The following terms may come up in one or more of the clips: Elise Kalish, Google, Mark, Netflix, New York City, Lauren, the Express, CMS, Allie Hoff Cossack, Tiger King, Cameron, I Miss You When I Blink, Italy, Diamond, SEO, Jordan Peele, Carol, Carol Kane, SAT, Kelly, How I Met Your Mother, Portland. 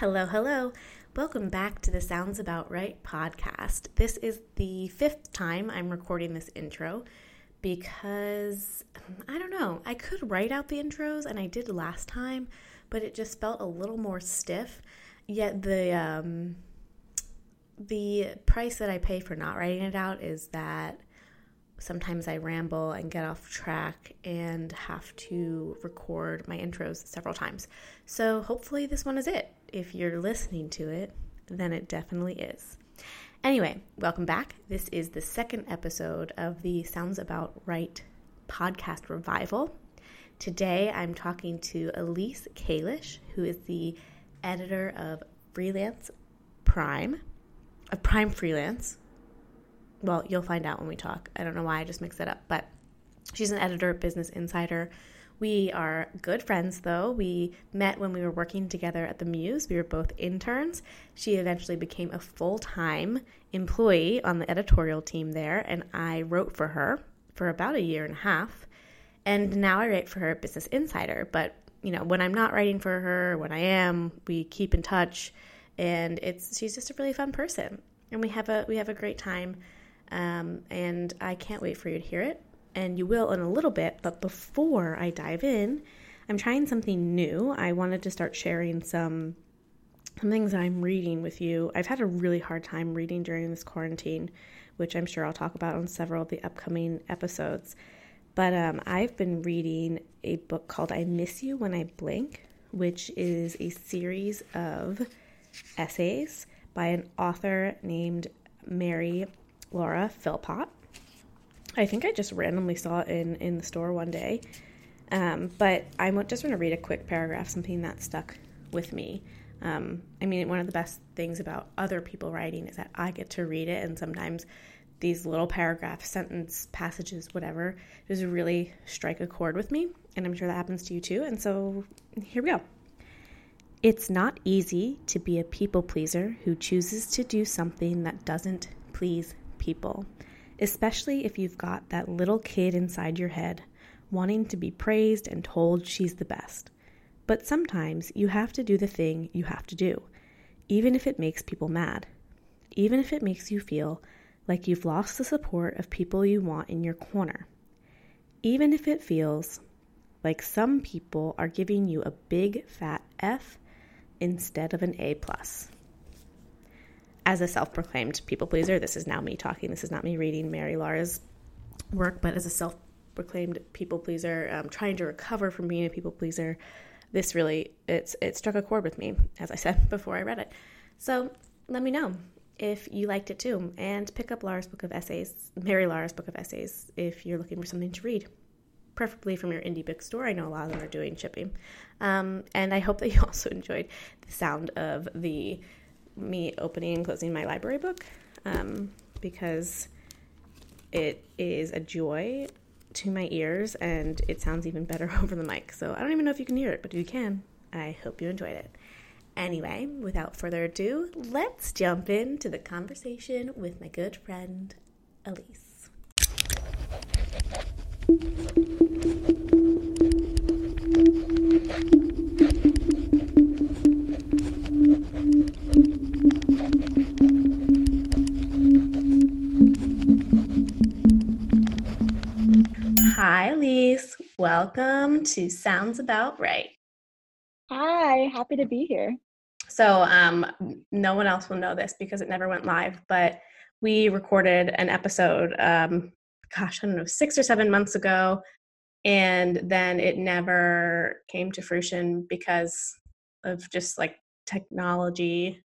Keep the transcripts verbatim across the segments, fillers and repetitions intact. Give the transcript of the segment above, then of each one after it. Hello, hello. Welcome back to the Sounds About Right podcast. This is the fifth time I'm recording this intro because, I don't know, I could write out the intros and I did last time, but it just felt a little more stiff, yet the, um, the price that I pay for not writing it out is that sometimes I ramble and get off track and have to record my intros several times. So hopefully this one is it. If you're listening to it, then it definitely is. Anyway, welcome back. This is the second episode of the Sounds About Right podcast revival. Today, I'm talking to Elise Kalish, who is the editor of Freelance Prime, of Prime Freelance. Well, you'll find out when we talk. I don't know why I just mixed that up, but she's an editor at Business Insider. We are good friends, though. We met when we were working together at the Muse. We were both interns. She eventually became a full-time employee on the editorial team there, and I wrote for her for about a year and a half, and now I write for her at Business Insider. But, you know, when I'm not writing for her, when I am, we keep in touch, and it's she's just a really fun person, and we have a we have a great time, um, and I can't wait for you to hear it. And you will in a little bit, but before I dive in, I'm trying something new. I wanted to start sharing some, some things that I'm reading with you. I've had a really hard time reading during this quarantine, which I'm sure I'll talk about on several of the upcoming episodes. But um, I've been reading a book called I Miss You When I Blink, which is a series of essays by an author named Mary Laura Philpott. I think I just randomly saw it in, in the store one day, um, but I'm just going to read a quick paragraph, something that stuck with me. Um, I mean, one of the best things about other people writing is that I get to read it, and sometimes these little paragraphs, sentence, passages, whatever, just really strike a chord with me, and I'm sure that happens to you too, and so here we go. It's not easy to be a people pleaser who chooses to do something that doesn't please people. Especially if you've got that little kid inside your head wanting to be praised and told she's the best. But sometimes you have to do the thing you have to do, even if it makes people mad, even if it makes you feel like you've lost the support of people you want in your corner, even if it feels like some people are giving you a big fat F instead of an A plus. As a self-proclaimed people pleaser, this is now me talking. This is not me reading Mary Laura's work, but as a self-proclaimed people pleaser, um, trying to recover from being a people pleaser, this really, it's it struck a chord with me, as I said before I read it. So let me know if you liked it too, and pick up Laura's book of essays, Mary Laura's book of essays, if you're looking for something to read, preferably from your indie bookstore. I know a lot of them are doing shipping, um, and I hope that you also enjoyed the sound of the me opening and closing my library book, um, because it is a joy to my ears, and it sounds even better over the mic, so I don't even know if you can hear it, but if you can, I hope you enjoyed it. Anyway, without further ado, let's jump into the conversation with my good friend, Elise. Hi, Elise. Welcome to Sounds About Right. Hi, happy to be here. So um, no one else will know this because it never went live, but we recorded an episode, um, gosh, I don't know, six or seven months ago, and then it never came to fruition because of just like technology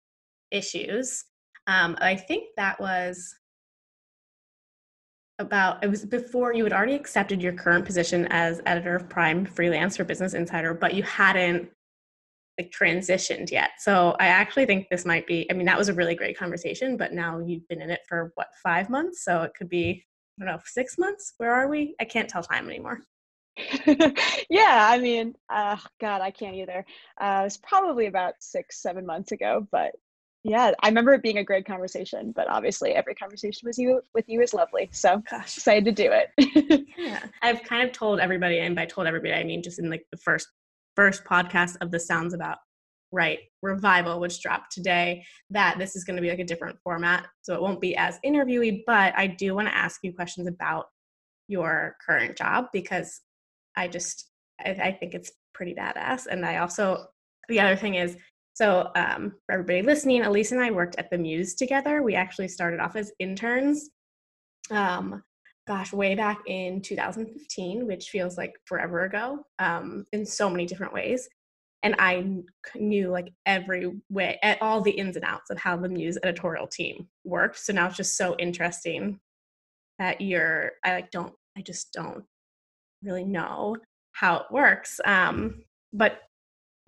issues. Um, I think that was... about, it was before you had already accepted your current position as editor of Prime Freelance for Business Insider, but you hadn't like transitioned yet. So I actually think this might be, I mean, that was a really great conversation, but now you've been in it for what, five months? So it could be, I don't know, six months? Where are we? I can't tell time anymore. Yeah, I mean, uh, God, I can't either. Uh, it was probably about six, seven months ago, but yeah, I remember it being a great conversation, but obviously every conversation with you with you is lovely. So Gosh. Excited to do it. Yeah, I've kind of told everybody, and by told everybody, I mean just in like the first first podcast of the Sounds About Right revival, which dropped today, that this is going to be like a different format. So it won't be as interviewy, but I do want to ask you questions about your current job, because I just, I, I think it's pretty badass. And I also, the other thing is, so um, for everybody listening, Elise and I worked at the Muse together. We actually started off as interns, um, gosh, way back in two thousand fifteen, which feels like forever ago, um, in so many different ways. And I knew like every way, all the ins and outs of how the Muse editorial team worked. So now it's just so interesting that you're, I like don't, I just don't really know how it works. Um, but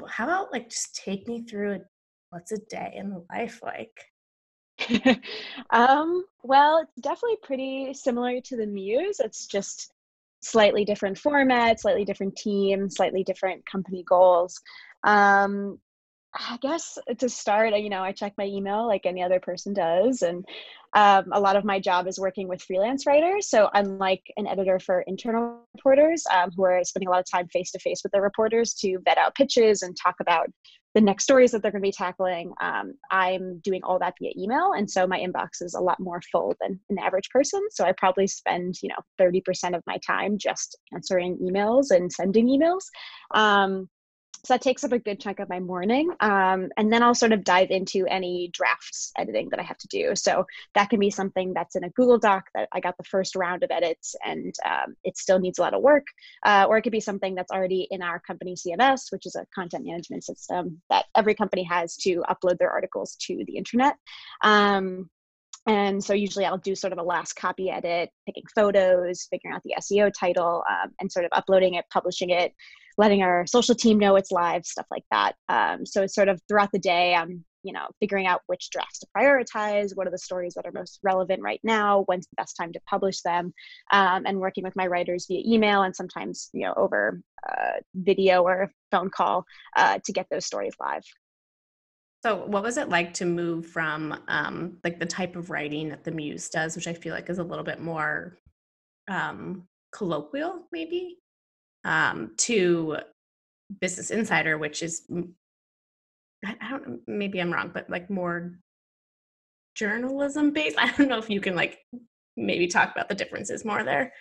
how about like just take me through what's a day in the life like? um, well, it's definitely pretty similar to the Muse. It's just slightly different format, slightly different team, slightly different company goals. Um, I guess to start, you know, I check my email like any other person does. And um, a lot of my job is working with freelance writers. So unlike an editor for internal reporters um, who are spending a lot of time face-to-face with their reporters to vet out pitches and talk about the next stories that they're going to be tackling, um, I'm doing all that via email. And so my inbox is a lot more full than an average person. So I probably spend, you know, thirty percent of my time just answering emails and sending emails. Um, so that takes up a good chunk of my morning. Um, and then I'll sort of dive into any drafts editing that I have to do. So that can be something that's in a Google Doc that I got the first round of edits and um, it still needs a lot of work. Uh, or it could be something that's already in our company C M S, which is a content management system that every company has to upload their articles to the internet. Um, And so usually I'll do sort of a last copy edit, picking photos, figuring out the S E O title, um, and sort of uploading it, publishing it, letting our social team know it's live, stuff like that. Um, so it's sort of throughout the day, I'm, you know, figuring out which drafts to prioritize, what are the stories that are most relevant right now, when's the best time to publish them, um, and working with my writers via email and sometimes, you know, over uh, video or phone call uh, to get those stories live. So what was it like to move from um, like the type of writing that the Muse does, which I feel like is a little bit more um, colloquial maybe, um, to Business Insider, which is, I don't, maybe I'm wrong, but like more journalism based? I don't know if you can like maybe talk about the differences more there.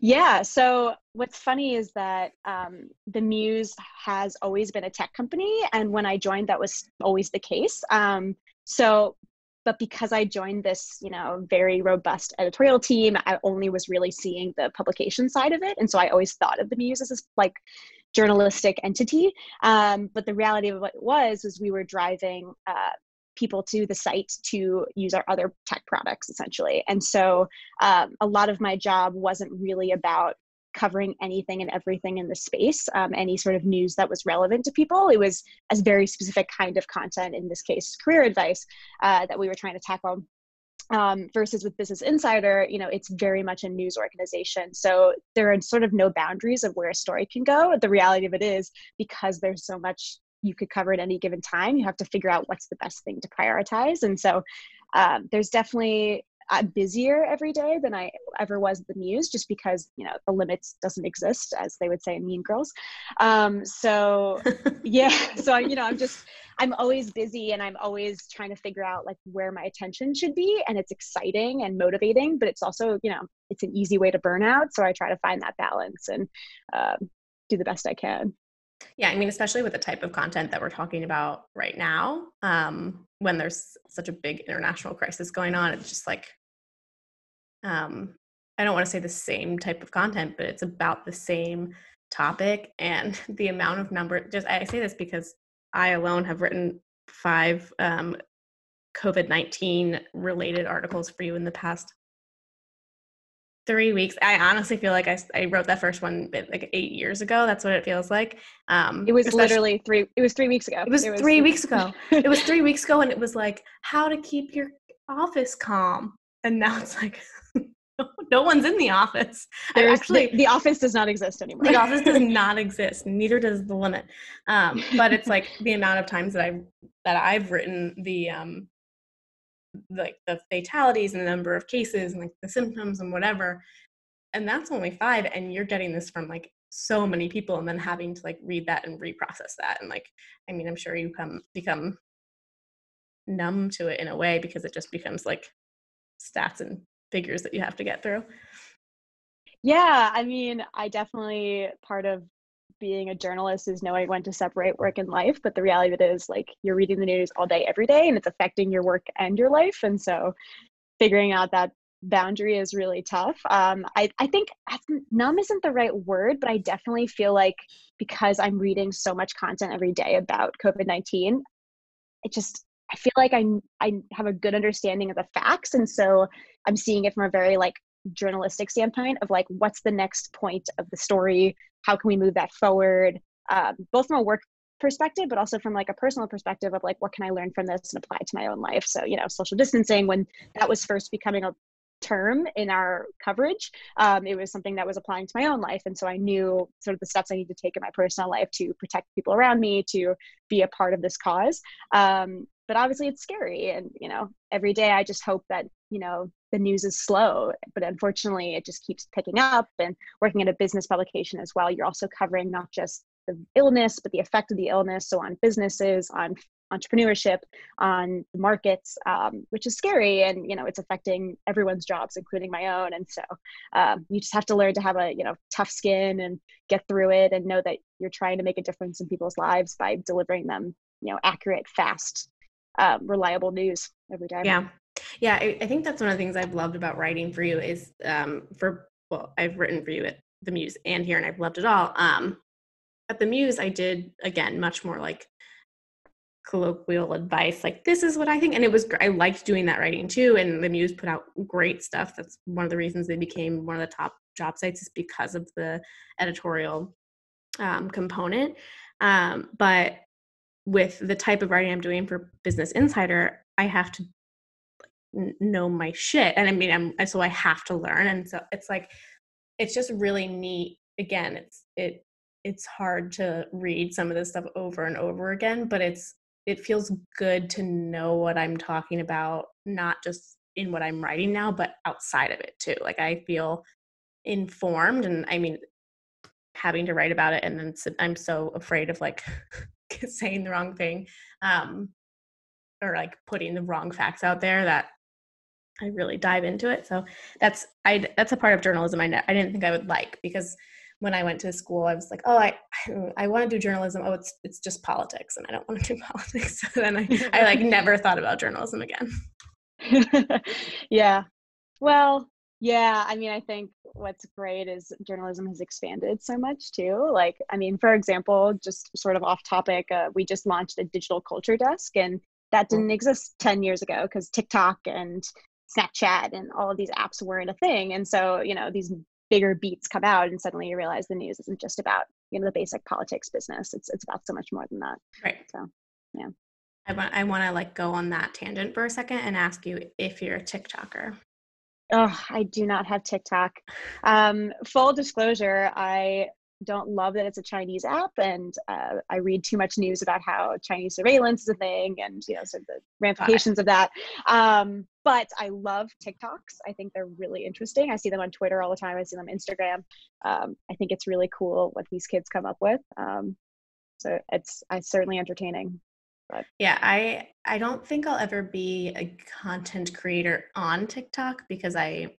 Yeah. So what's funny is that um, the Muse has always been a tech company. And when I joined, that was always the case. Um, so, but because I joined this, you know, very robust editorial team, I only was really seeing the publication side of it. And so I always thought of the Muse as this like journalistic entity. Um, but the reality of what it was, is we were driving uh, people to the site to use our other tech products, essentially. And so um, a lot of my job wasn't really about covering anything and everything in the space, um, any sort of news that was relevant to people. It was a very specific kind of content, in this case, career advice, uh, that we were trying to tackle. Um, versus with Business Insider, you know, it's very much a news organization. So there are sort of no boundaries of where a story can go. The reality of it is, because there's so much you could cover at any given time, you have to figure out what's the best thing to prioritize. And so um, there's definitely, I'm busier every day than I ever was at the Muse, just because, you know, the limits doesn't exist, as they would say in Mean Girls. Um, so yeah, so I, you know, I'm just, I'm always busy and I'm always trying to figure out like where my attention should be, and it's exciting and motivating, but it's also, you know, it's an easy way to burn out. So I try to find that balance and um, do the best I can. Yeah, I mean, especially with the type of content that we're talking about right now, um, when there's such a big international crisis going on, it's just like, um, I don't want to say the same type of content, but it's about the same topic, and the amount of number, just, I say this because I alone have written five um, COVID nineteen related articles for you in the past three weeks. I honestly feel like I, I wrote that first one like eight years ago. That's what it feels like. Um, it was literally three, it was three weeks ago. It was, it was three weeks ago. It was three weeks ago. And it was like, how to keep your office calm. And now it's like, no one's in the office. There is, actually, the, the office does not exist anymore. The office does not exist. Neither does the limit. Um, but it's like the amount of times that I, that I've written the, um, like the fatalities and the number of cases and like the symptoms and whatever, and that's only five, and you're getting this from like so many people, and then having to like read that and reprocess that. And like, I mean, I'm sure you come become numb to it in a way, because it just becomes like stats and figures that you have to get through. Yeah, I mean, I definitely, part of being a journalist is knowing when to separate work and life, but the reality of it is like you're reading the news all day, every day, and it's affecting your work and your life. And so figuring out that boundary is really tough. Um, I, I think numb isn't the right word, but I definitely feel like because I'm reading so much content every day about COVID nineteen, it just, I feel like I, I have a good understanding of the facts. And so I'm seeing it from a very like journalistic standpoint of like, what's the next point of the story? How can we move that forward? Um, both from a work perspective, but also from like a personal perspective of like, what can I learn from this and apply to my own life? So, you know, social distancing, when that was first becoming a term in our coverage, um, it was something that was applying to my own life. And so I knew sort of the steps I need to take in my personal life to protect people around me, to be a part of this cause. Um, but obviously it's scary. And, you know, every day I just hope that, you know, the news is slow, but unfortunately it just keeps picking up. And working at a business publication as well, you're also covering not just the illness, but the effect of the illness. So on businesses, on entrepreneurship, on markets, um, which is scary. And, you know, it's affecting everyone's jobs, including my own. And so um, you just have to learn to have a, you know, tough skin and get through it and know that you're trying to make a difference in people's lives by delivering them, you know, accurate, fast, um, reliable news every day. Yeah. Yeah. I, I think that's one of the things I've loved about writing for you is um, for, well, I've written for you at the Muse and here, and I've loved it all. Um, at the Muse, I did, again, much more like colloquial advice, like this is what I think. And it was, I liked doing that writing too. And the Muse put out great stuff. That's one of the reasons they became one of the top job sites, is because of the editorial um, component. Um, but with the type of writing I'm doing for Business Insider, I have to know my shit. And I mean, I'm, so I have to learn. And so it's like, it's just really neat. Again, it's, it, it's hard to read some of this stuff over and over again, but it's, it feels good to know what I'm talking about, not just in what I'm writing now, but outside of it too. Like I feel informed, and I mean, having to write about it. And then I'm so afraid of like saying the wrong thing, um, or like putting the wrong facts out there, that I really dive into it. So that's, I, that's a part of journalism I, ne- I didn't think I would like, because when I went to school, I was like, oh, I, I want to do journalism. Oh, it's, it's just politics. And I don't want to do politics. So then I, I like never thought about journalism again. Yeah. Well, yeah. I mean, I think what's great is journalism has expanded so much too. Like, I mean, for example, just sort of off topic, uh, we just launched a digital culture desk, and that didn't exist ten years ago because TikTok and Snapchat and all of these apps weren't a thing. And so, you know, these bigger beats come out, and suddenly you realize the news isn't just about, you know, the basic politics business. It's it's about so much more than that. Right. So, yeah. I want I want to like go on that tangent for a second and ask you if you're a TikToker. Oh, I do not have TikTok. Um, full disclosure, I don't love that it's a Chinese app, and uh, I read too much news about how Chinese surveillance is a thing, and you know, sort of the ramifications of that. Um, but I love TikToks. I think they're really interesting. I see them on Twitter all the time. I see them on Instagram. Um, I think it's really cool what these kids come up with. Um, so it's, it's certainly entertaining. But. Yeah, I I don't think I'll ever be a content creator on TikTok, because I.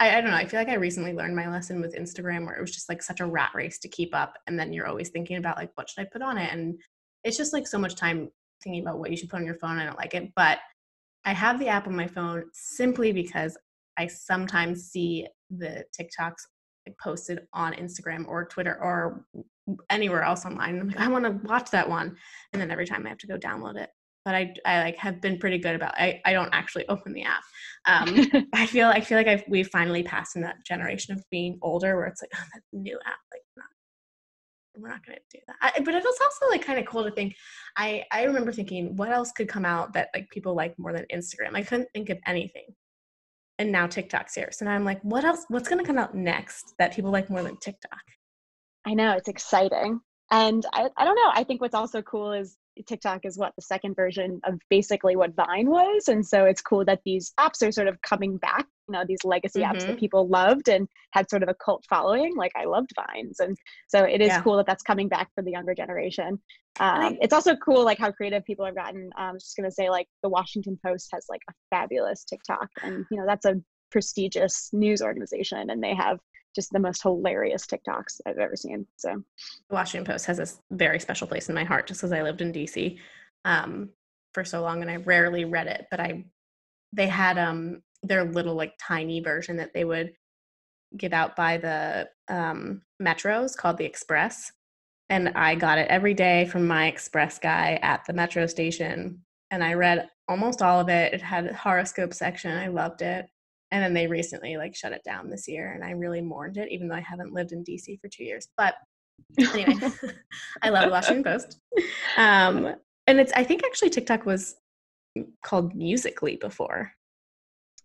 I, I don't know. I feel like I recently learned my lesson with Instagram, where it was just like such a rat race to keep up. And then you're always thinking about like, what should I put on it? And it's just like so much time thinking about what you should put on your phone. I don't like it, but I have the app on my phone simply because I sometimes see the TikToks posted on Instagram or Twitter or anywhere else online. I'm like, I want to watch that one. And then every time I have to go download it. But I, I like have been pretty good about, I, I don't actually open the app. Um, I feel, I feel like I've, we've finally passed in that generation of being older where it's like, oh, that new app, like not, we're not going to do that. I, but it's also like kind of cool to think, I, I remember thinking what else could come out that like people like more than Instagram. I couldn't think of anything. And now TikTok's here. So now I'm like, what else, what's going to come out next that people like more than TikTok? I know, it's exciting. And I, I don't know. I think what's also cool is TikTok is what the second version of basically what Vine was. And so it's cool that these apps are sort of coming back, you know, these legacy mm-hmm. apps that people loved and had sort of a cult following. Like I loved Vines. And so it is yeah. cool that that's coming back for the younger generation. Um, I, it's also cool, like how creative people have gotten. Um, I was just going to say like the Washington Post has like a fabulous TikTok, and you know, that's a prestigious news organization, and they have just the most hilarious TikToks I've ever seen. So the Washington Post has a very special place in my heart just because I lived in D C um, for so long, and I rarely read it, but I, they had um, their little like tiny version that they would give out by the um, metros called the Express. And I got it every day from my Express guy at the metro station. And I read almost all of it. It had a horoscope section. I loved it. And then they recently like shut it down this year, and I really mourned it, even though I haven't lived in D C for two years. But anyway, I love the Washington Post. Um, and it's, I think actually TikTok was called Musical.ly before.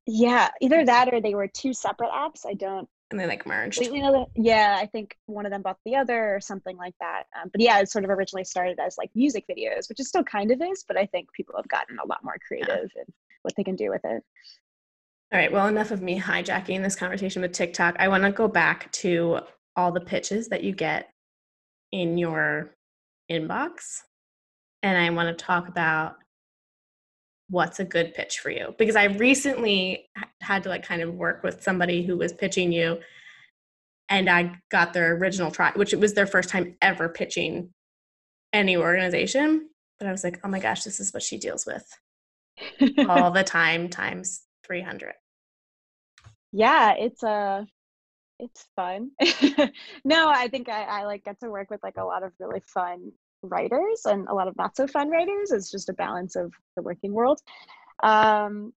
Yeah, either that or they were two separate apps. I don't. And they like merged. You know, yeah, I think one of them bought the other or something like that. Um, but yeah, it sort of originally started as like music videos, which it still kind of is, but I think people have gotten a lot more creative yeah. in what they can do with it. All right. Well, enough of me hijacking this conversation with TikTok. I want to go back to all the pitches that you get in your inbox. And I want to talk about what's a good pitch for you, because I recently had to like kind of work with somebody who was pitching you, and I got their original try, which it was their first time ever pitching any organization. But I was like, oh my gosh, this is what she deals with all the time times three hundred. Yeah, it's uh it's fun. No, I think I, I like get to work with like a lot of really fun writers and a lot of not so fun writers. It's just a balance of the working world. Um,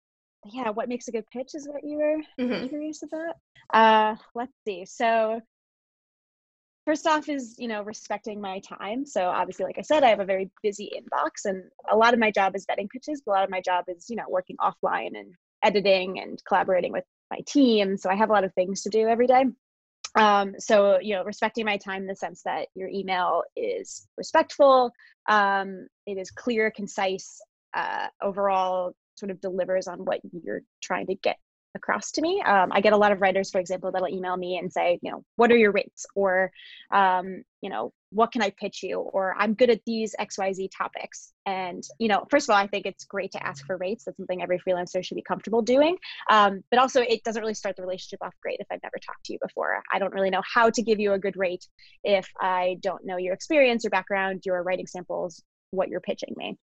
yeah, what makes a good pitch is what you were mm-hmm. curious about. Uh, let's see. So first off is, you know, respecting my time. So obviously, like I said, I have a very busy inbox, and a lot of my job is vetting pitches. But a lot of my job is, you know, working offline and editing and collaborating with my team. So I have a lot of things to do every day. Um, so, you know, respecting my time in the sense that your email is respectful. Um, it is clear, concise, uh, overall sort of delivers on what you're trying to get across to me. Um, I get a lot of writers, for example, that'll email me and say, you know, what are your rates? Or, um, you know, what can I pitch you? Or I'm good at these X Y Z topics. And, you know, first of all, I think it's great to ask for rates. That's something every freelancer should be comfortable doing. Um, but also it doesn't really start the relationship off great if I've never talked to you before. I don't really know how to give you a good rate if I don't know your experience, your background, your writing samples, what you're pitching me.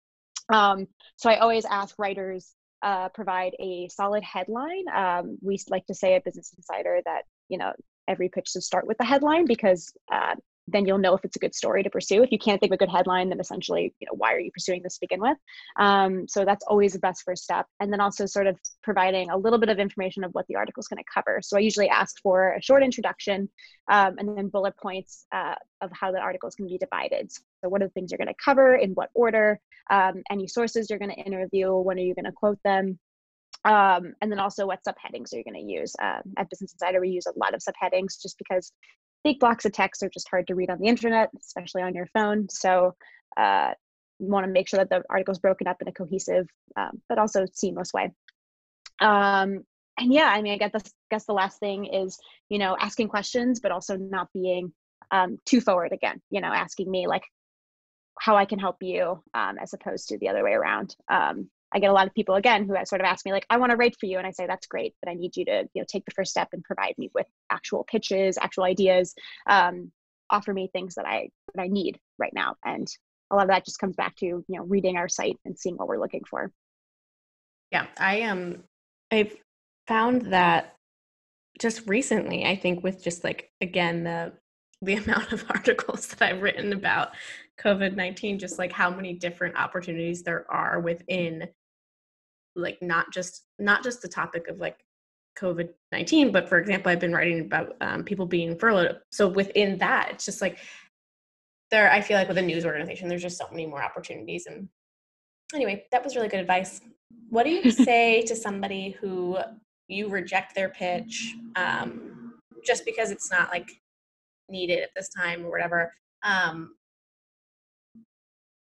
Um, so I always ask writers, Uh, provide a solid headline. Um, we like to say at Business Insider that, you know, every pitch should start with the headline, because uh, then you'll know if it's a good story to pursue. If you can't think of a good headline, then essentially, you know, why are you pursuing this to begin with? Um, so that's always the best first step. And then also sort of providing a little bit of information of what the article is going to cover. So I usually ask for a short introduction um, and then bullet points uh, of how the article is going to be divided. So what are the things you're going to cover, in what order, um, any sources you're going to interview, when are you going to quote them, um, and then also what subheadings are you going to use. Um, at Business Insider, we use a lot of subheadings just because big blocks of text are just hard to read on the internet, especially on your phone. So uh, you want to make sure that the article is broken up in a cohesive, um, but also seamless way. Um, and yeah, I mean, I guess the, guess the last thing is, you know, asking questions, but also not being um, too forward again, you know, asking me like, how I can help you, um, as opposed to the other way around. Um, I get a lot of people, again, who sort of ask me like, I want to write for you. And I say, that's great, but I need you to, you know, take the first step and provide me with actual pitches, actual ideas, um, offer me things that I, that I need right now. And a lot of that just comes back to, you know, reading our site and seeing what we're looking for. Yeah. I, um, I've found that just recently, I think with just like, again, the, the amount of articles that I've written about COVID nineteen, just like how many different opportunities there are within like not just not just the topic of like COVID nineteen, but for example, I've been writing about um, people being furloughed. So within that, it's just like there, I feel like with a news organization, there's just so many more opportunities. And anyway, that was really good advice. What do you say to somebody who you reject their pitch um, just because it's not like needed at this time or whatever? Um,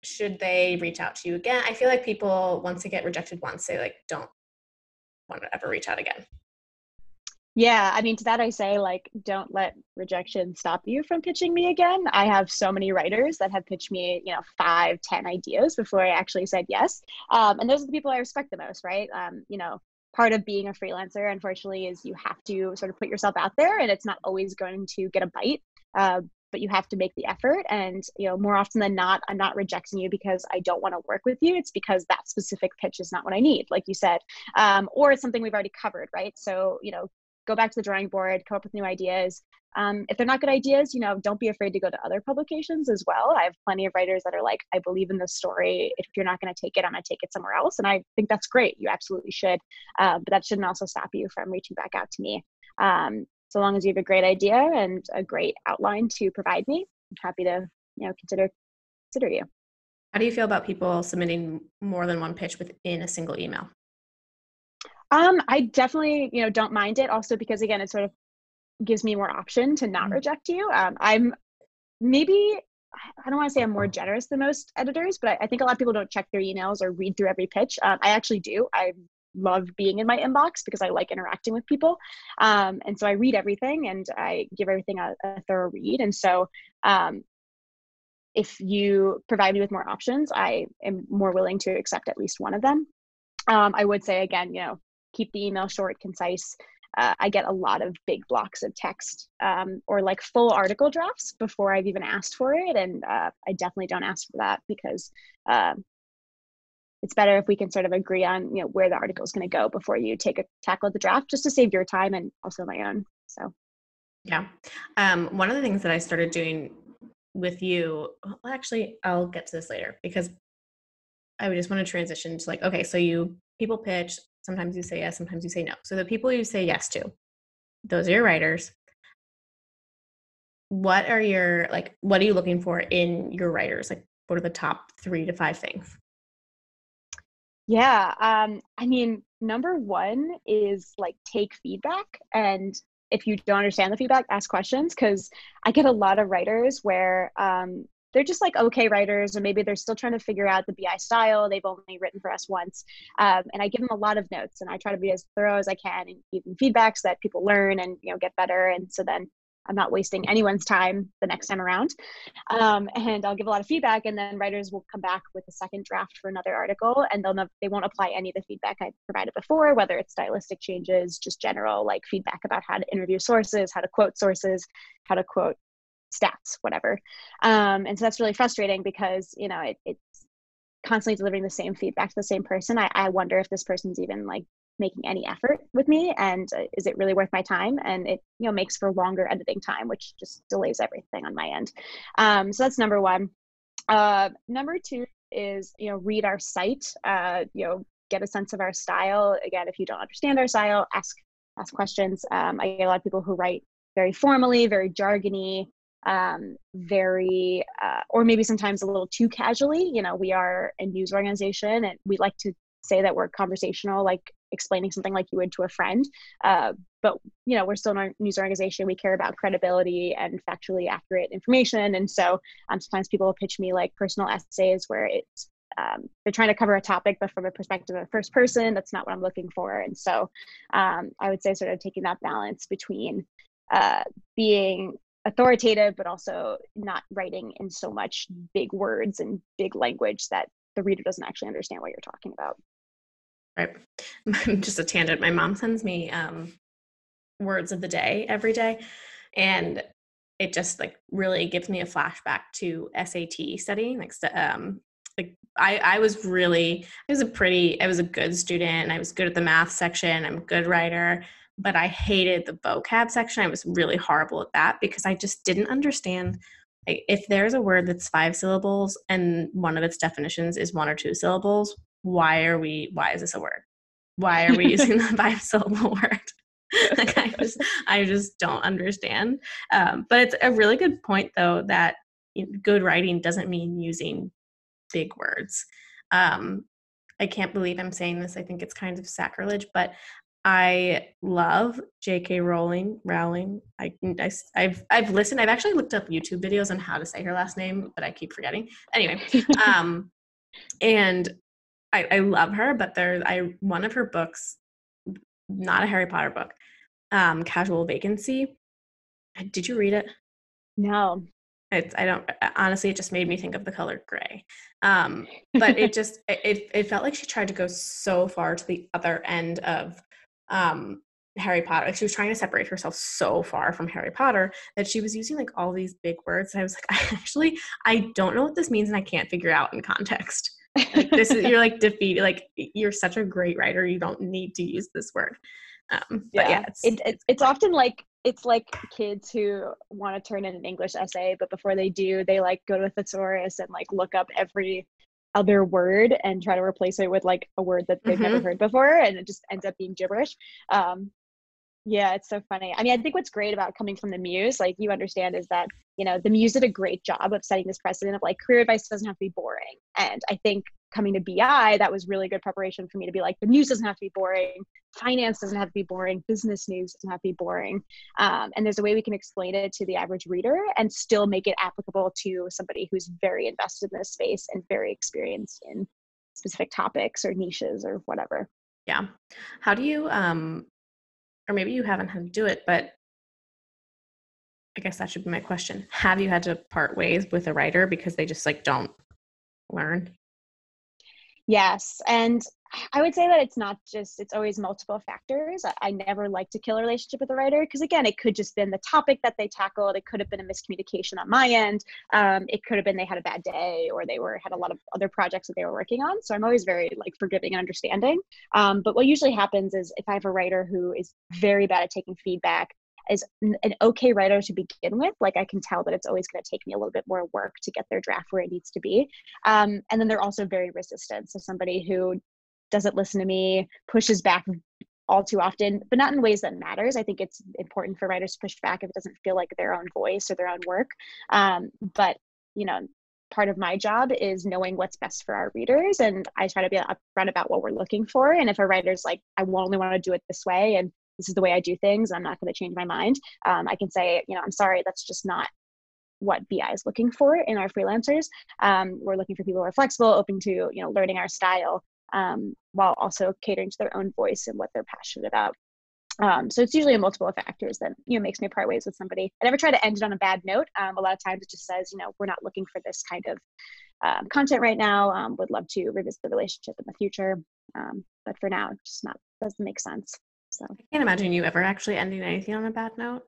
should they reach out to you again? I feel like people, once they get rejected once, they like don't want to ever reach out again. Yeah, I mean, to that I say, like, don't let rejection stop you from pitching me again. I have so many writers that have pitched me, you know, five, ten ideas before I actually said yes. Um, and those are the people I respect the most, right? Um, you know, part of being a freelancer, unfortunately, is you have to sort of put yourself out there, and it's not always going to get a bite, uh, but you have to make the effort. And, you know, more often than not, I'm not rejecting you because I don't want to work with you. It's because that specific pitch is not what I need, like you said, um, or it's something we've already covered, right? So, you know, go back to the drawing board, come up with new ideas. Um, if they're not good ideas, you know, don't be afraid to go to other publications as well. I have plenty of writers that are like, I believe in this story. If you're not going to take it, I'm going to take it somewhere else. And I think that's great. You absolutely should. Um, but that shouldn't also stop you from reaching back out to me. Um, so long as you have a great idea and a great outline to provide me, I'm happy to, you know, consider, consider you. How do you feel about people submitting more than one pitch within a single email? Um, I definitely, you know, don't mind it also because, again, it sort of gives me more option to not reject you. Um, I'm maybe, I don't want to say I'm more generous than most editors, but I, I think a lot of people don't check their emails or read through every pitch. Um, I actually do. I love being in my inbox because I like interacting with people. Um, and so I read everything and I give everything a, a thorough read. And so um, if you provide me with more options, I am more willing to accept at least one of them. Um, I would say, again, you know, keep the email short, concise. Uh, I get a lot of big blocks of text um, or like full article drafts before I've even asked for it. And uh, I definitely don't ask for that because uh, it's better if we can sort of agree on, you know, where the article is going to go before you take a tackle the draft, just to save your time and also my own. So, yeah. Um, one of the things that I started doing with you, well, actually, I'll get to this later because I would just want to transition to like, okay, so you people pitch. Sometimes you say yes, sometimes you say no. So the people you say yes to, those are your writers. What are your, like, what are you looking for in your writers? Like, what are the top three to five things? Yeah. Um, I mean, number one is like take feedback. And if you don't understand the feedback, ask questions. Cause I get a lot of writers where, um, they're just like okay writers, or maybe they're still trying to figure out the B I style. They've only written for us once. Um, and I give them a lot of notes and I try to be as thorough as I can and give them feedback so that people learn and, you know, get better. And so then I'm not wasting anyone's time the next time around. Um, and I'll give a lot of feedback, and then writers will come back with a second draft for another article, and they'll they won't apply any of the feedback I provided before, whether it's stylistic changes, just general like feedback about how to interview sources, how to quote sources, how to quote stats, whatever. Um, and so that's really frustrating because, you know, it, it's constantly delivering the same feedback to the same person. I, I wonder if this person's even like making any effort with me, and uh, is it really worth my time? And it, you know, makes for longer editing time, which just delays everything on my end. Um, so that's number one. Uh, number two is, you know, read our site, uh, you know, get a sense of our style. Again, if you don't understand our style, ask, ask questions. Um, I get a lot of people who write very formally, very jargony, um, very, uh, or maybe sometimes a little too casually. You know, we are a news organization and we like to say that we're conversational, like explaining something like you would to a friend. Uh, but you know, we're still a news organization. We care about credibility and factually accurate information. And so, um, sometimes people will pitch me like personal essays where it's, um, they're trying to cover a topic, but from a perspective of a first person, that's not what I'm looking for. And so, um, I would say sort of taking that balance between, uh, being authoritative, but also not writing in so much big words and big language that the reader doesn't actually understand what you're talking about. Right. Just a tangent. My mom sends me um, words of the day every day. And it just like really gives me a flashback to S A T studying. Like, um, like I, I was really, I was a pretty, I was a good student. I was good at the math section. I'm a good writer. But I hated the vocab section. I was really horrible at that because I just didn't understand. Like, if there's a word that's five syllables and one of its definitions is one or two syllables, why are we, why is this a word? Why are we using the five syllable word? Like, I just, I just don't understand. Um, but it's a really good point though, that good writing doesn't mean using big words. Um, I can't believe I'm saying this. I think it's kind of sacrilege, but I love J K Rowling. Rowling. I, I, I've I've listened. I've actually looked up YouTube videos on how to say her last name, but I keep forgetting. Anyway, um, and I, I love her. But there, I one of her books, not a Harry Potter book, um, Casual Vacancy. Did you read it? No. It's, I don't, honestly, it just made me think of The Color Gray. Um, but it just, it it felt like she tried to go so far to the other end of um, Harry Potter. Like she was trying to separate herself so far from Harry Potter that she was using like all these big words. And I was like, I actually, I don't know what this means and I can't figure out in context. Like, this is, you're like defeated, like you're such a great writer. You don't need to use this word. Um, yeah. But yeah, it's, it, it's, it's often like, it's like kids who want to turn in an English essay, but before they do, they like go to a thesaurus and like look up every other word and try to replace it with like a word that they've mm-hmm. never heard before. And it just ends up being gibberish. Um, yeah, it's so funny. I mean, I think what's great about coming from the Muse, like you understand, is that, you know, the Muse did a great job of setting this precedent of like career advice doesn't have to be boring. And I think coming to B I, that was really good preparation for me to be like, the Muse doesn't have to be boring. Finance doesn't have to be boring. Business news doesn't have to be boring. Um, and there's a way we can explain it to the average reader and still make it applicable to somebody who's very invested in this space and very experienced in specific topics or niches or whatever. Yeah. How do you, um, or maybe you haven't had to do it, but I guess that should be my question. Have you had to part ways with a writer because they just like don't learn? Yes. And I would say that it's not just, it's always multiple factors. I, I never like to kill a relationship with a writer because again, it could just been the topic that they tackled. It could have been a miscommunication on my end. Um, it could have been they had a bad day or they were had a lot of other projects that they were working on. So I'm always very like forgiving and understanding. Um, but what usually happens is if I have a writer who is very bad at taking feedback, is an okay writer to begin with. Like I can tell that it's always going to take me a little bit more work to get their draft where it needs to be. Um, and then they're also very resistant. So somebody who doesn't listen to me, pushes back all too often, but not in ways that matters. I think it's important for writers to push back if it doesn't feel like their own voice or their own work. Um, but, you know, part of my job is knowing what's best for our readers. And I try to be upfront about what we're looking for. And if a writer's like, I only want to do it this way, and this is the way I do things, I'm not going to change my mind. Um, I can say, you know, I'm sorry, that's just not what B I is looking for in our freelancers. Um, we're looking for people who are flexible, open to, you know, learning our style, um, while also catering to their own voice and what they're passionate about. Um, so it's usually a multiple of factors that, you know, makes me part ways with somebody. I never try to end it on a bad note. Um, a lot of times it just says, you know, we're not looking for this kind of um, content right now. Um, would love to revisit the relationship in the future. Um, but for now, it's just not, doesn't make sense. So I can't imagine you ever actually ending anything on a bad note.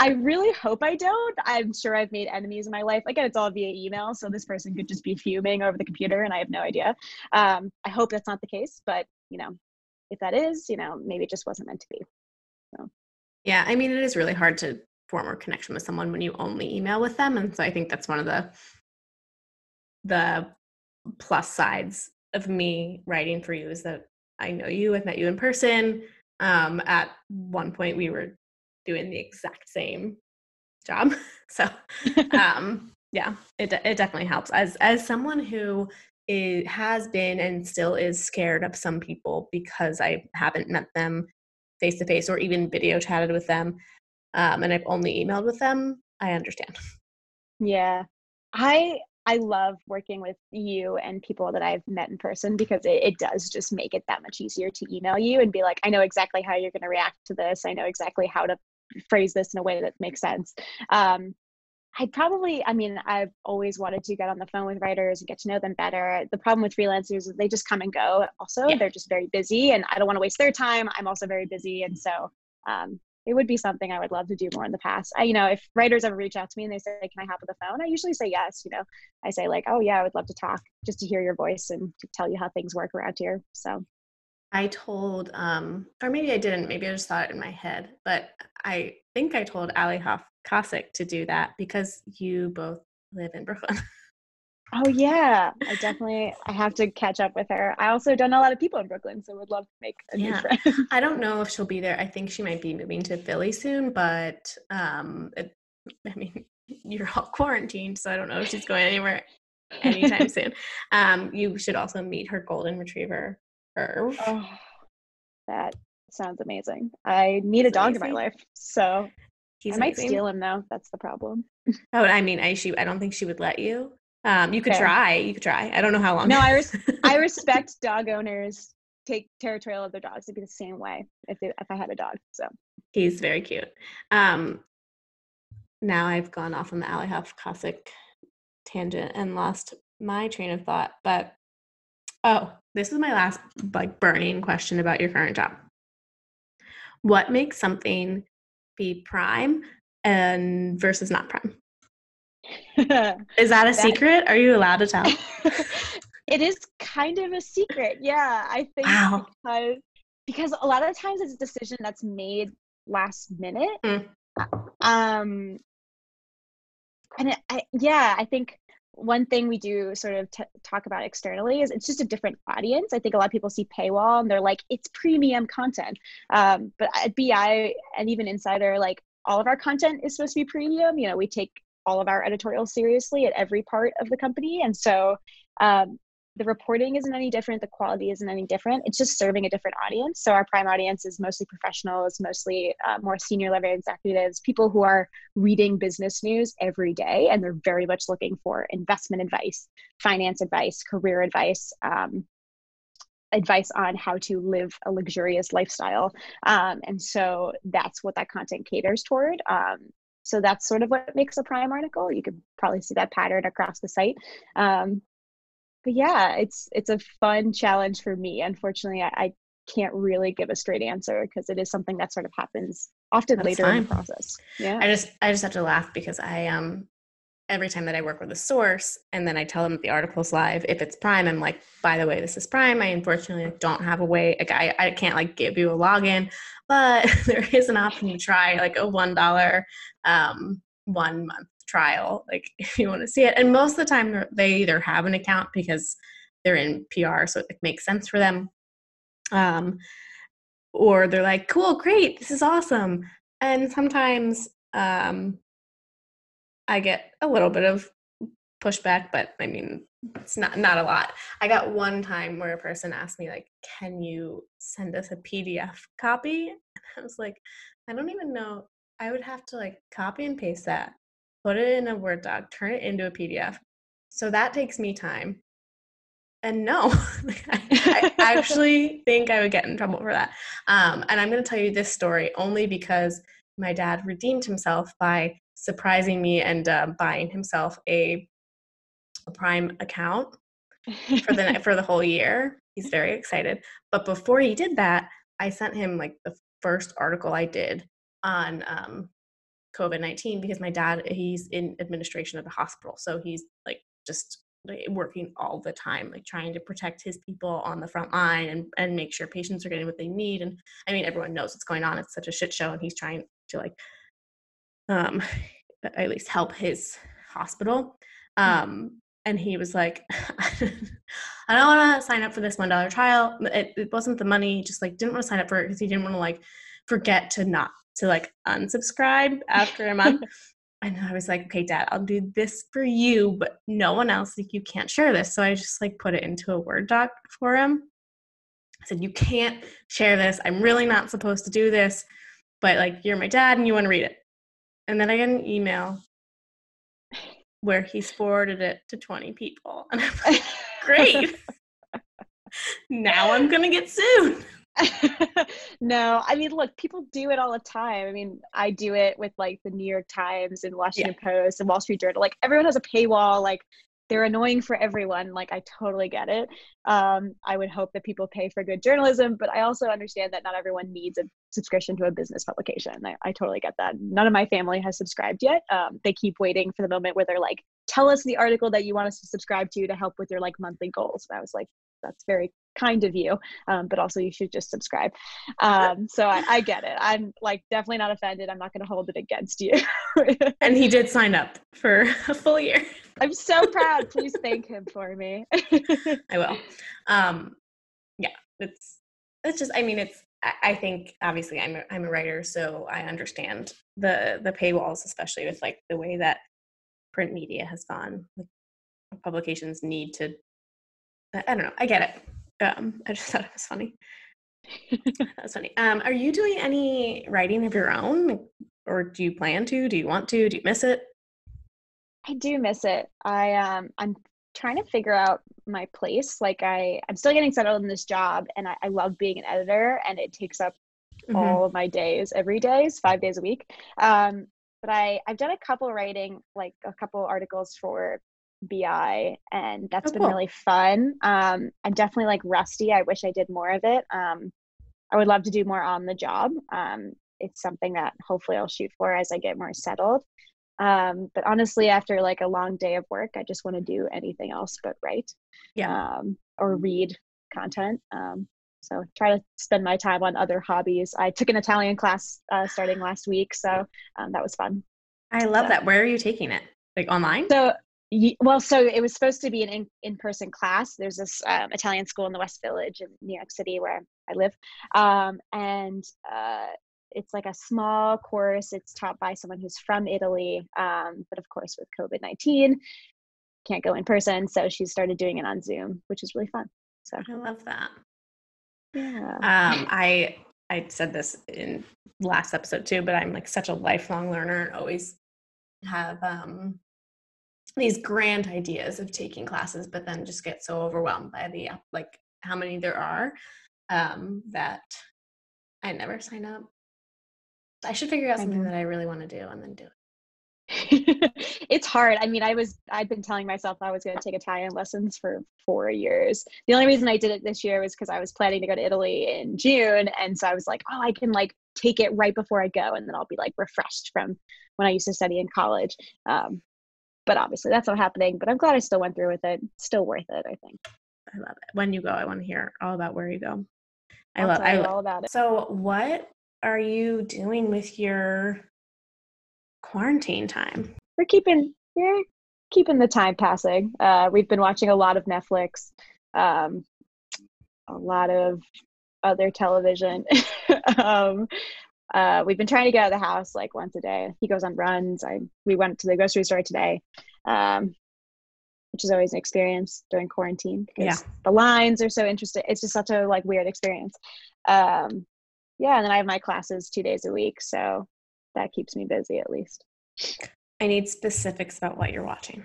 I really hope I don't. I'm sure I've made enemies in my life. Again, it's all via email. So this person could just be fuming over the computer and I have no idea. Um, I hope that's not the case, but you know, if that is, you know, maybe it just wasn't meant to be. So. Yeah. I mean, it is really hard to form a connection with someone when you only email with them. And so I think that's one of the, the plus sides of me writing for you is that I know you, I've met you in person. Um, at one point we were doing the exact same job. So, um, yeah, it it definitely helps. As, as someone who is, has been and still is scared of some people because I haven't met them face to face or even video chatted with them. Um, and I've only emailed with them. I understand. Yeah. I, I love working with you and people that I've met in person because it, it does just make it that much easier to email you and be like, I know exactly how you're going to react to this. I know exactly how to phrase this in a way that makes sense. Um, I probably, I mean, I've always wanted to get on the phone with writers and get to know them better. The problem with freelancers is they just come and go. Also, yeah. They're just very busy and I don't want to waste their time. I'm also very busy. And so, um, it would be something I would love to do more in the past. I, you know, if writers ever reach out to me and they say, can I hop on the phone? I usually say yes. You know, I say like, oh yeah, I would love to talk just to hear your voice and to tell you how things work around here. So I told, um, or maybe I didn't, maybe I just thought it in my head, but I think I told Allie Hoff Cossack to do that because you both live in Brooklyn. Oh yeah, I definitely, I have to catch up with her. I also don't know a lot of people in Brooklyn, so would love to make a yeah. new friend. I don't know if she'll be there. I think she might be moving to Philly soon, but um, it, I mean, you're all quarantined, so I don't know if she's going anywhere anytime soon. Um, you should also meet her golden retriever, Irv. Oh, That sounds amazing. I need That's a dog amazing. in my life, so He's I might amazing. steal him though. That's the problem. Oh, I mean, I she I don't think she would let you. Um, you could okay. try. You could try. I don't know how long. No, I res- I respect dog owners. Take territorial of their dogs. It'd be the same way if they, if I had a dog. So he's very cute. Um, now I've gone off on the Allie Hoff Cossack tangent and lost my train of thought. But oh, this is my last like burning question about your current job. What makes something be prime and versus not prime? Is that a that- secret? Are you allowed to tell? It is kind of a secret. Yeah, I think wow. because, because a lot of times it's a decision that's made last minute. Mm. Um, and it, I, yeah, I think one thing we do sort of t- talk about externally is it's just a different audience. I think a lot of people see paywall and they're like, it's premium content. Um, but at B I and even Insider, like all of our content is supposed to be premium. You know, we take all of our editorial seriously at every part of the company. And so, um, the reporting isn't any different. The quality isn't any different. It's just serving a different audience. So our prime audience is mostly professionals, mostly uh, more senior level executives, people who are reading business news every day. And they're very much looking for investment advice, finance advice, career advice, um, advice on how to live a luxurious lifestyle. Um, and so that's what that content caters toward. Um, so that's sort of what makes a prime article. You could probably see that pattern across the site. Um, But yeah, it's it's a fun challenge for me. Unfortunately, I, I can't really give a straight answer because it is something that sort of happens often That's later fine. in the process. Yeah, I just I just have to laugh because I um every time that I work with a source and then I tell them the article's live, if it's prime, I'm like, by the way, this is prime. I unfortunately don't have a way. Like I I can't like give you a login, but there is an option to try like a one dollar um one month trial, like if you want to see it. And most of the time they either have an account because they're in P R, so it makes sense for them. Um, or they're like, cool, great, this is awesome. And sometimes um, I get a little bit of pushback, but I mean, it's not, not a lot. I got one time where a person asked me like, can you send us a P D F copy? And I was like, I don't even know. I would have to like copy and paste that, put it in a Word doc, turn it into a P D F. So that takes me time. And no, I, I actually think I would get in trouble for that. Um, and I'm going to tell you this story only because my dad redeemed himself by surprising me and uh, buying himself a, a Prime account for the for the whole year. He's very excited. But before he did that, I sent him like the first article I did on um, COVID nineteen because my dad, he's in administration at a hospital. So he's like just like, working all the time, like trying to protect his people on the front line and, and make sure patients are getting what they need. And I mean, everyone knows what's going on. It's such a shit show. And he's trying to like, um, at least help his hospital. Um, and he was like, I don't want to sign up for this one dollar trial. It, it wasn't the money. He just like didn't want to sign up for it because he didn't want to like forget to not to like unsubscribe after a month. And I was like, okay, Dad, I'll do this for you, but no one else, like you can't share this. So I just like put it into a Word doc for him. I said, you can't share this. I'm really not supposed to do this, but like, you're my dad and you want to read it. And then I got an email where he's forwarded it to twenty people. And I'm like, great. Now I'm going to get sued. No, I mean, look, people do it all the time. I mean, I do it with like the New York Times and Washington yeah. Post and Wall Street Journal. Like everyone has a paywall. Like they're annoying for everyone. Like I totally get it. Um, I would hope that people pay for good journalism, but I also understand that not everyone needs a subscription to a business publication. I, I totally get that. None of my family has subscribed yet. Um, they keep waiting for the moment where they're like, tell us the article that you want us to subscribe to to help with your like monthly goals. And I was like, that's very kind of you, um, but also you should just subscribe. Um, so I, I get it. I'm like definitely not offended. I'm not going to hold it against you. And he did sign up for a full year. I'm so proud. Please thank him for me. I will. Um, yeah, it's it's just. I mean, it's. I, I think obviously I'm a, I'm a writer, so I understand the the paywalls, especially with like the way that print media has gone. Like, publications need to. I don't know. I get it. Um, I just thought it was funny. That's funny. Um, are you doing any writing of your own, or do you plan to? Do you want to? Do you miss it? I do miss it. I um, I'm trying to figure out my place. Like I, I'm still getting settled in this job, and I, I love being an editor, and it takes up mm-hmm. all of my days, every day, is five days a week. Um, but I, I've done a couple writing, like a couple articles for B I, and that's oh, been cool. really fun. Um, I'm definitely like rusty. I wish I did more of it. Um, I would love to do more on the job. Um, it's something that hopefully I'll shoot for as I get more settled. Um, but honestly, after like a long day of work, I just want to do anything else but write, yeah. um, or read content. Um, so try to spend my time on other hobbies. I took an Italian class uh, starting last week. So um, that was fun. I love so. that. Where are you taking it? Like online? So Well, so it was supposed to be an in, in-person class. There's this um, Italian school in the West Village in New York City where I live. Um, and uh, it's like a small course. It's taught by someone who's from Italy. Um, but of course, with covid nineteen, can't go in person. So she started doing it on Zoom, which is really fun. So I love that. Yeah. Um, I, I said this in last episode too, but I'm like such a lifelong learner and always have... Um, these grand ideas of taking classes, but then just get so overwhelmed by the like how many there are um that I never sign up. I should figure out something that I really want to do and then do it. It's hard. I mean, I was I've been telling myself I was going to take Italian lessons for four years. The only reason I did it this year was because I was planning to go to Italy in June, and so I was like, oh, I can like take it right before I go, and then I'll be like refreshed from when I used to study in college. Um, But obviously that's not happening, but I'm glad I still went through with it. Still worth it, I think. I love it. When you go, I want to hear all about where you go. I I'll love tell you I all about it. So what are you doing with your quarantine time? We're keeping, yeah, keeping the time passing. Uh, we've been watching a lot of Netflix, um, a lot of other television. um, Uh, we've been trying to get out of the house like once a day. He goes on runs. I we went to the grocery store today, um, which is always an experience during quarantine because yeah. the lines are so interesting. It's just such a like weird experience. Um, yeah, and then I have my classes two days a week, so that keeps me busy at least. I need specifics about what you're watching.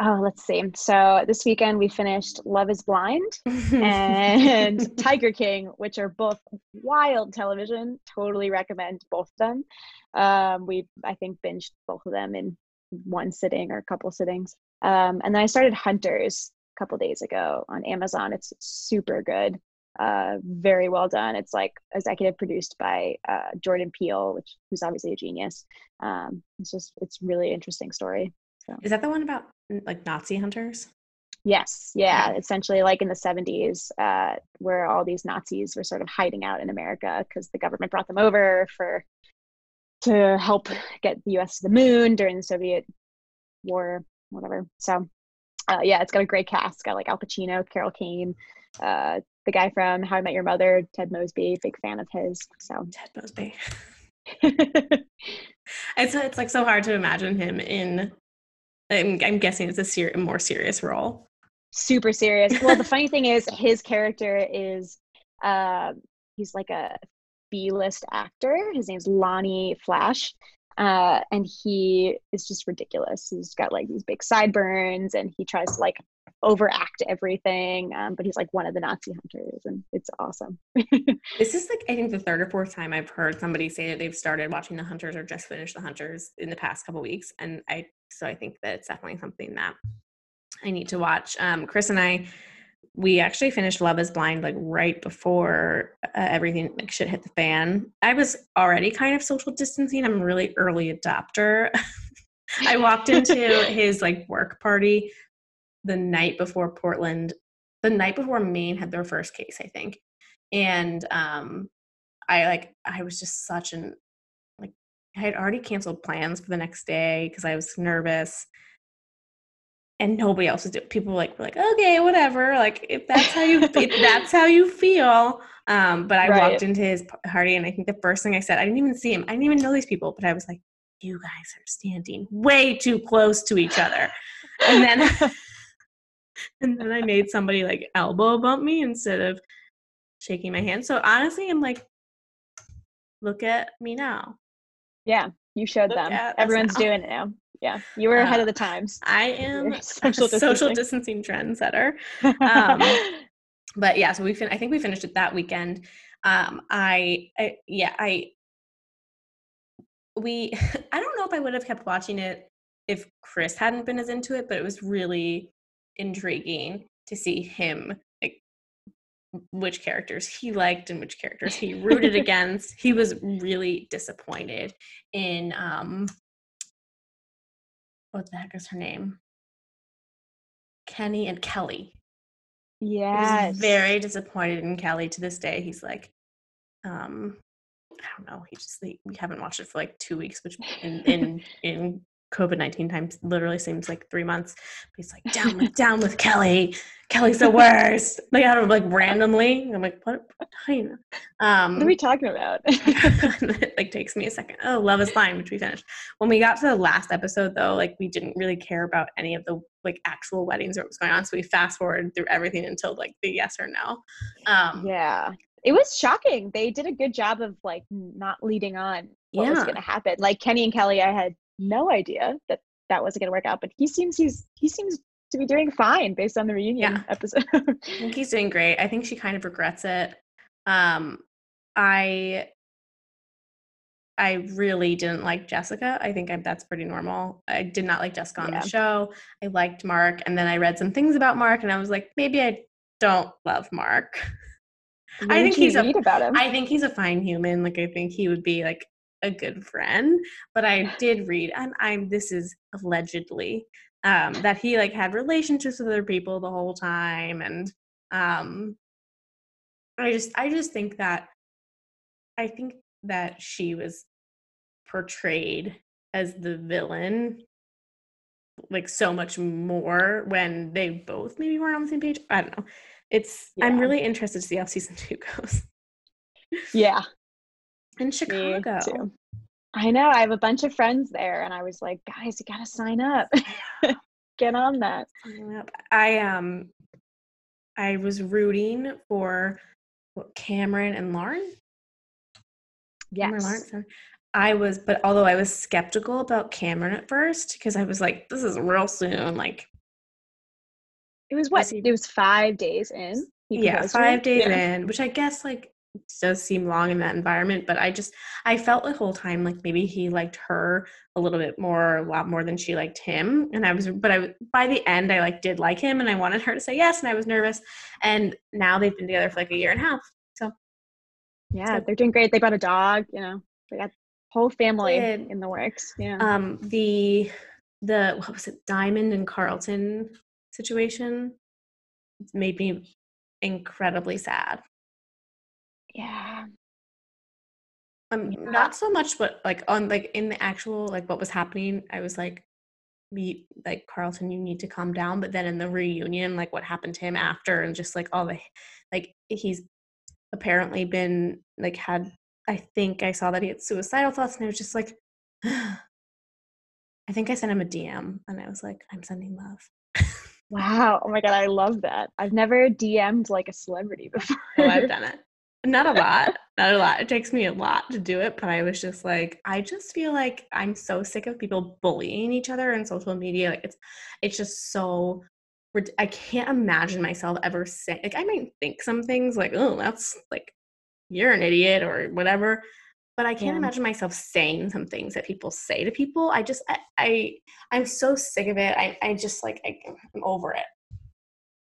Oh, let's see. So this weekend we finished Love is Blind and Tiger King, which are both wild television. Totally recommend both of them. Um, we, I think, binged both of them in one sitting or a couple sittings. Um, and then I started Hunters a couple days ago on Amazon. It's super good. Uh, very well done. It's like executive produced by uh, Jordan Peele, which who's obviously a genius. Um, it's just, it's really interesting story. So. Is that the one about like Nazi hunters? Yes. Yeah. Essentially like in the seventies, uh, where all these Nazis were sort of hiding out in America because the government brought them over for, to help get the U S to the moon during the Soviet war, whatever. So uh, yeah, it's got a great cast. It's got like Al Pacino, Carol Kane, uh, the guy from How I Met Your Mother, Ted Mosby, big fan of his. So Ted Mosby. it's, it's like so hard to imagine him in I'm, I'm guessing it's a ser- more serious role. Super serious. Well, the funny thing is his character is, uh, he's like a B-list actor. His name's Lonnie Flash. Uh, and he is just ridiculous. He's got like these big sideburns and he tries to like overact everything. Um, but he's like one of the Nazi hunters and it's awesome. This is like, I think the third or fourth time I've heard somebody say that they've started watching The Hunters or just finished The Hunters in the past couple weeks. And I, so I think that it's definitely something that I need to watch. Um, Chris and I, we actually finished Love is Blind like right before uh, everything like shit hit the fan. I was already kind of social distancing. I'm a really early adopter. I walked into his like work party the night before Portland, the night before Maine had their first case, I think. And um, I like, I was just such an, like, I had already canceled plans for the next day because I was nervous. And nobody else was doing it. People were like, were like, okay, whatever. Like, if that's how you, if that's how you feel. Um, but I right. walked into his party, and I think the first thing I said, I didn't even see him. I didn't even know these people, but I was like, you guys are standing way too close to each other. And then, and then I made somebody like elbow bump me instead of shaking my hand. So honestly, I'm like, look at me now. Yeah, you showed look them. Everyone's now. Doing it now. Yeah, you were uh, ahead of the times. I am social distancing. social distancing trendsetter. Um, but yeah, so we fin- I think we finished it that weekend. Um, I, I yeah, I we I don't know if I would have kept watching it if Chris hadn't been as into it, but it was really intriguing to see him, like, which characters he liked and which characters he rooted against. He was really disappointed in um what the heck is her name? Kenny and Kelly. Yeah. He was very disappointed in Kelly to this day. He's like, um, I don't know. He just, like, we haven't watched it for like two weeks, which in in, in COVID nineteen times literally seems like three months. But he's like, down with, down with Kelly. Kelly's the worst. Like, I don't know, like randomly. I'm like, what? Um, what are we talking about? It like takes me a second. Oh, Love is Blind, which we finished. When we got to the last episode though, like we didn't really care about any of the like actual weddings or what was going on. So we fast forward through everything until like the yes or no. Um, yeah. It was shocking. They did a good job of like not leading on what yeah. was going to happen. Like Kenny and Kelly, I had no idea that that wasn't going to work out, but he seems he's he seems to be doing fine based on the reunion yeah. episode. I think he's doing great. I think she kind of regrets it. Um, I I really didn't like Jessica. I think I, that's pretty normal. I did not like Jessica on yeah. the show. I liked Mark, and then I read some things about Mark, and I was like, maybe I don't love Mark. What I think he's a, about him? I think he's a fine human. Like, I think he would be like a good friend, but I did read, and I'm, this is allegedly, um, that he like had relationships with other people the whole time. And, um, I just, I just think that, I think that she was portrayed as the villain, like so much more when they both maybe weren't on the same page. I don't know. It's, yeah. I'm really interested to see how season two goes. Yeah. In Chicago. Too. I know. I have a bunch of friends there, and I was like, guys, you gotta sign up. Get on that. I um I was rooting for what, Cameron and Lauren. Yes. Cameron, Lauren, I was, but although I was skeptical about Cameron at first, because I was like, this is real soon. Like, it was what? It was five days in. Yeah, five days yeah. in, which I guess like does seem long in that environment, but I just I felt the whole time like maybe he liked her a little bit more, a lot more than she liked him, and I was but I by the end I like did like him, and I wanted her to say yes, and I was nervous, and now they've been together for like a year and a half, so yeah, so they're doing great. They bought a dog, you know, they got whole family in the works. Yeah. Um, the the what was it, Diamond and Carlton situation made me incredibly sad. Yeah. Um, yeah. Not so much what like on like in the actual like what was happening. I was like, we like Carlton, you need to calm down. But then in the reunion, like what happened to him after, and just like all the like he's apparently been like had. I think I saw that he had suicidal thoughts, and I was just like, I think I sent him a D M, and I was like, I'm sending love. Wow! Oh my god, I love that. I've never D M'd like a celebrity before. Oh, I've done it. Not a lot, not a lot. It takes me a lot to do it, but I was just like, I just feel like I'm so sick of people bullying each other on social media. Like it's, it's just so, I can't imagine myself ever saying, like I might think some things like, oh, that's like, you're an idiot or whatever, but I can't yeah. imagine myself saying some things that people say to people. I just, I, I I'm so sick of it. I, I just like, I, I'm over it.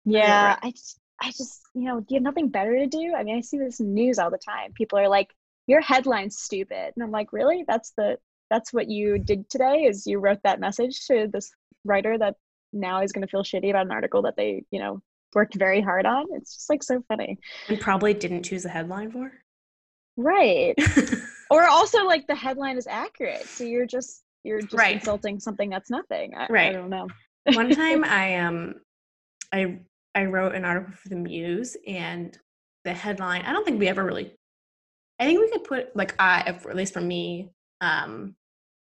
Yeah, over it. I just. I just, you know, do you have nothing better to do? I mean, I see this in news all the time. People are like, your headline's stupid. And I'm like, really? That's the, that's what you did today, is you wrote that message to this writer that now is going to feel shitty about an article that they, you know, worked very hard on. It's just like so funny. And probably didn't choose a headline for. Right. Or also like the headline is accurate. So you're just, you're just right. insulting something that's nothing. I, right. I don't know. One time I, um, I, I wrote an article for the Muse, and the headline, I don't think we ever really, I think we could put like, I, at least for me, um,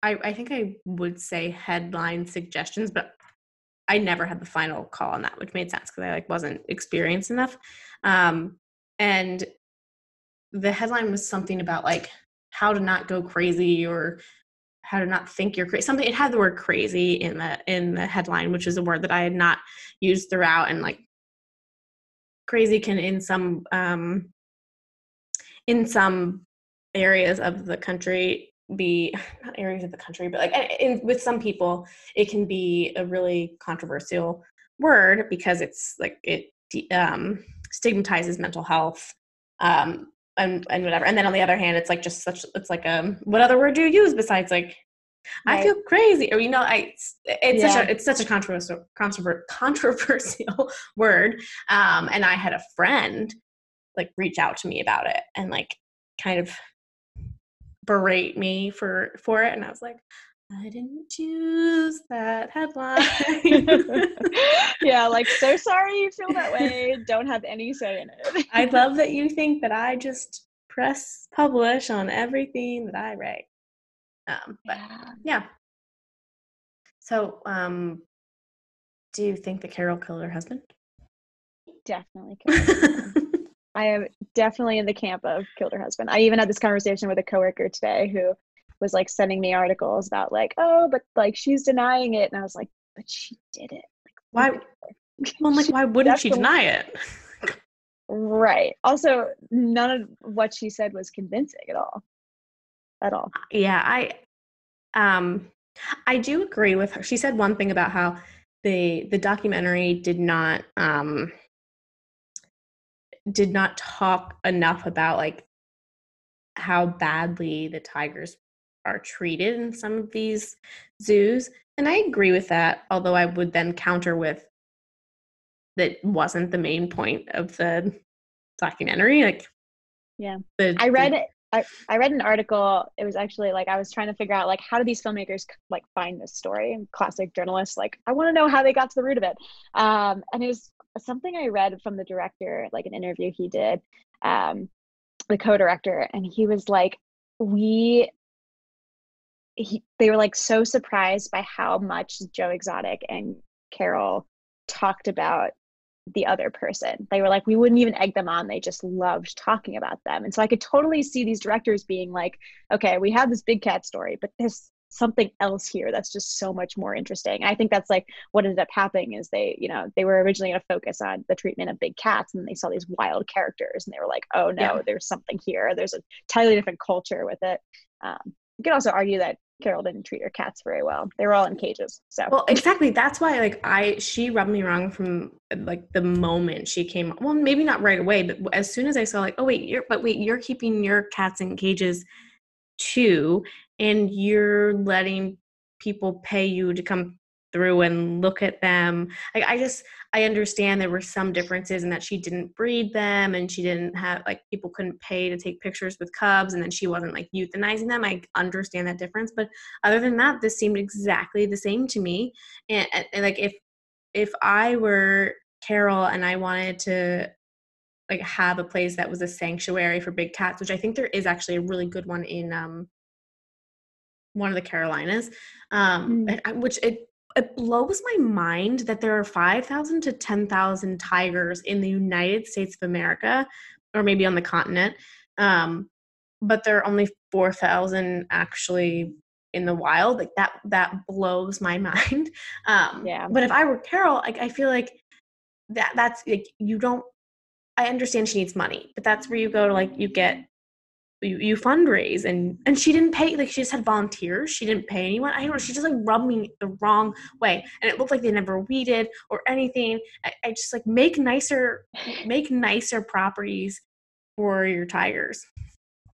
I, I think I would say headline suggestions, but I never had the final call on that, which made sense because I like wasn't experienced enough. Um, And the headline was something about like how to not go crazy or how to not think you're crazy. Something, it had the word crazy in the, in the headline, which is a word that I had not used throughout. And like crazy can in some, um, in some areas of the country be not areas of the country, but like in, with some people, it can be a really controversial word because it's like, it, um, stigmatizes mental health, um, and, and whatever. And then on the other hand, it's like just such, it's like, um, what other word do you use besides like, right. I feel crazy, or, you know, I, it's, it's yeah. such a, it's such a controversial, controversial word. Um, and I had a friend like reach out to me about it and like kind of berate me for, for it. And I was like, I didn't choose that headline. Yeah, like, so sorry you feel that way. Don't have any say in it. I love that you think that I just press publish on everything that I write. Um, but, yeah. yeah. So, um, do you think that Carol killed her husband? Definitely killed her husband. I am definitely in the camp of killed her husband. I even had this conversation with a coworker today who was like sending me articles about like, oh, but like she's denying it, and I was like, but she did it. Like, why? Well, like, why wouldn't she deny it? Right. Also, none of what she said was convincing at all. At all. Yeah, I, um, I do agree with her. She said one thing about how the the documentary did not um did not talk enough about like how badly the tigers are treated in some of these zoos. And I agree with that, although I would then counter with that wasn't the main point of the documentary. Like, yeah, the, I read the, I, I read an article. It was actually like, I was trying to figure out like, how do these filmmakers like find this story? And classic journalists, like, I want to know how they got to the root of it. Um, and it was something I read from the director, like an interview he did, um, the co-director. And he was like, we, He, they were like so surprised by how much Joe Exotic and Carol talked about the other person. They were like, we wouldn't even egg them on. They just loved talking about them. And so I could totally see these directors being like, okay, we have this big cat story, but there's something else here that's just so much more interesting. And I think that's like what ended up happening is they, you know, they were originally going to focus on the treatment of big cats, and they saw these wild characters and they were like, oh no, yeah. There's something here. There's a totally different culture with it. Um, You could also argue that Carol didn't treat her cats very well. They were all in cages. So well, exactly. That's why like I she rubbed me wrong from like the moment she came. Well, maybe not right away, but as soon as I saw like, oh wait, you're but wait, you're keeping your cats in cages too, and you're letting people pay you to come through and look at them. Like I just I understand there were some differences in that she didn't breed them and she didn't have like people couldn't pay to take pictures with cubs, and then she wasn't like euthanizing them. I understand that difference, but other than that, this seemed exactly the same to me. And, and, and like if if I were Carol and I wanted to like have a place that was a sanctuary for big cats, which I think there is actually a really good one in um one of the Carolinas, um, mm. which it. It blows my mind that there are five thousand to ten thousand tigers in the United States of America, or maybe on the continent, um, but there are only four thousand actually in the wild. Like that, that blows my mind. Um, yeah. But if I were Carol, like I feel like that that's like you don't. I understand she needs money, but that's where you go to like you get. You, you fundraise and, and she didn't pay, like she just had volunteers. She didn't pay anyone. I don't know. She just like rubbed me the wrong way. And it looked like they never weeded or anything. I, I just like make nicer, make nicer properties for your tigers.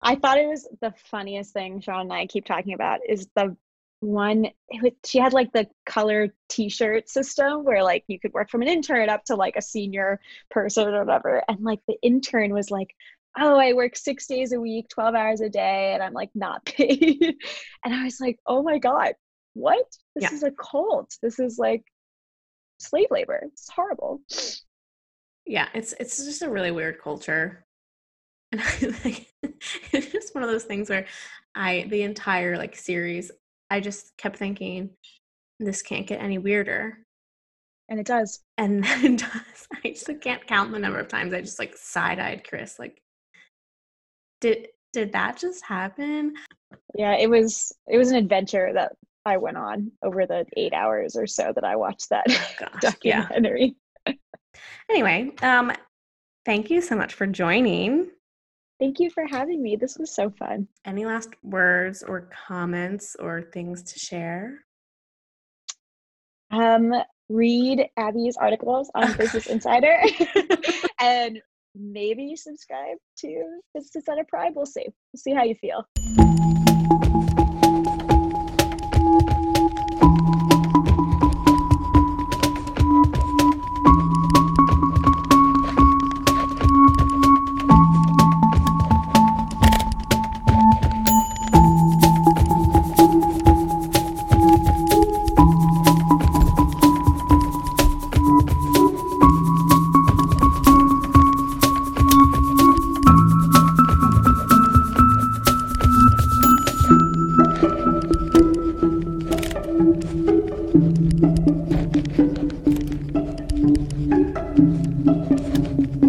I thought it was the funniest thing Sean and I keep talking about is the one, it was, she had like the color t-shirt system where like you could work from an intern up to like a senior person or whatever. And like the intern was like, oh, I work six days a week, twelve hours a day, and I'm like not paid. And I was like, oh my God, what? This yeah. is a cult. This is like slave labor. It's horrible. Yeah, it's it's just a really weird culture. And I, like, it's just one of those things where I, the entire like series, I just kept thinking, this can't get any weirder. And it does. And then it does. I just like, can't count the number of times I just like side-eyed Chris. Like, did did that just happen? Yeah, it was it was an adventure that I went on over the eight hours or so that I watched that Gosh, documentary. Yeah. Anyway, um, thank you so much for joining. Thank you for having me. This was so fun. Any last words or comments or things to share? Um, read Abby's articles on Business Insider and maybe subscribe to Business Insider Prime. We'll see. We'll see how you feel. Thank you.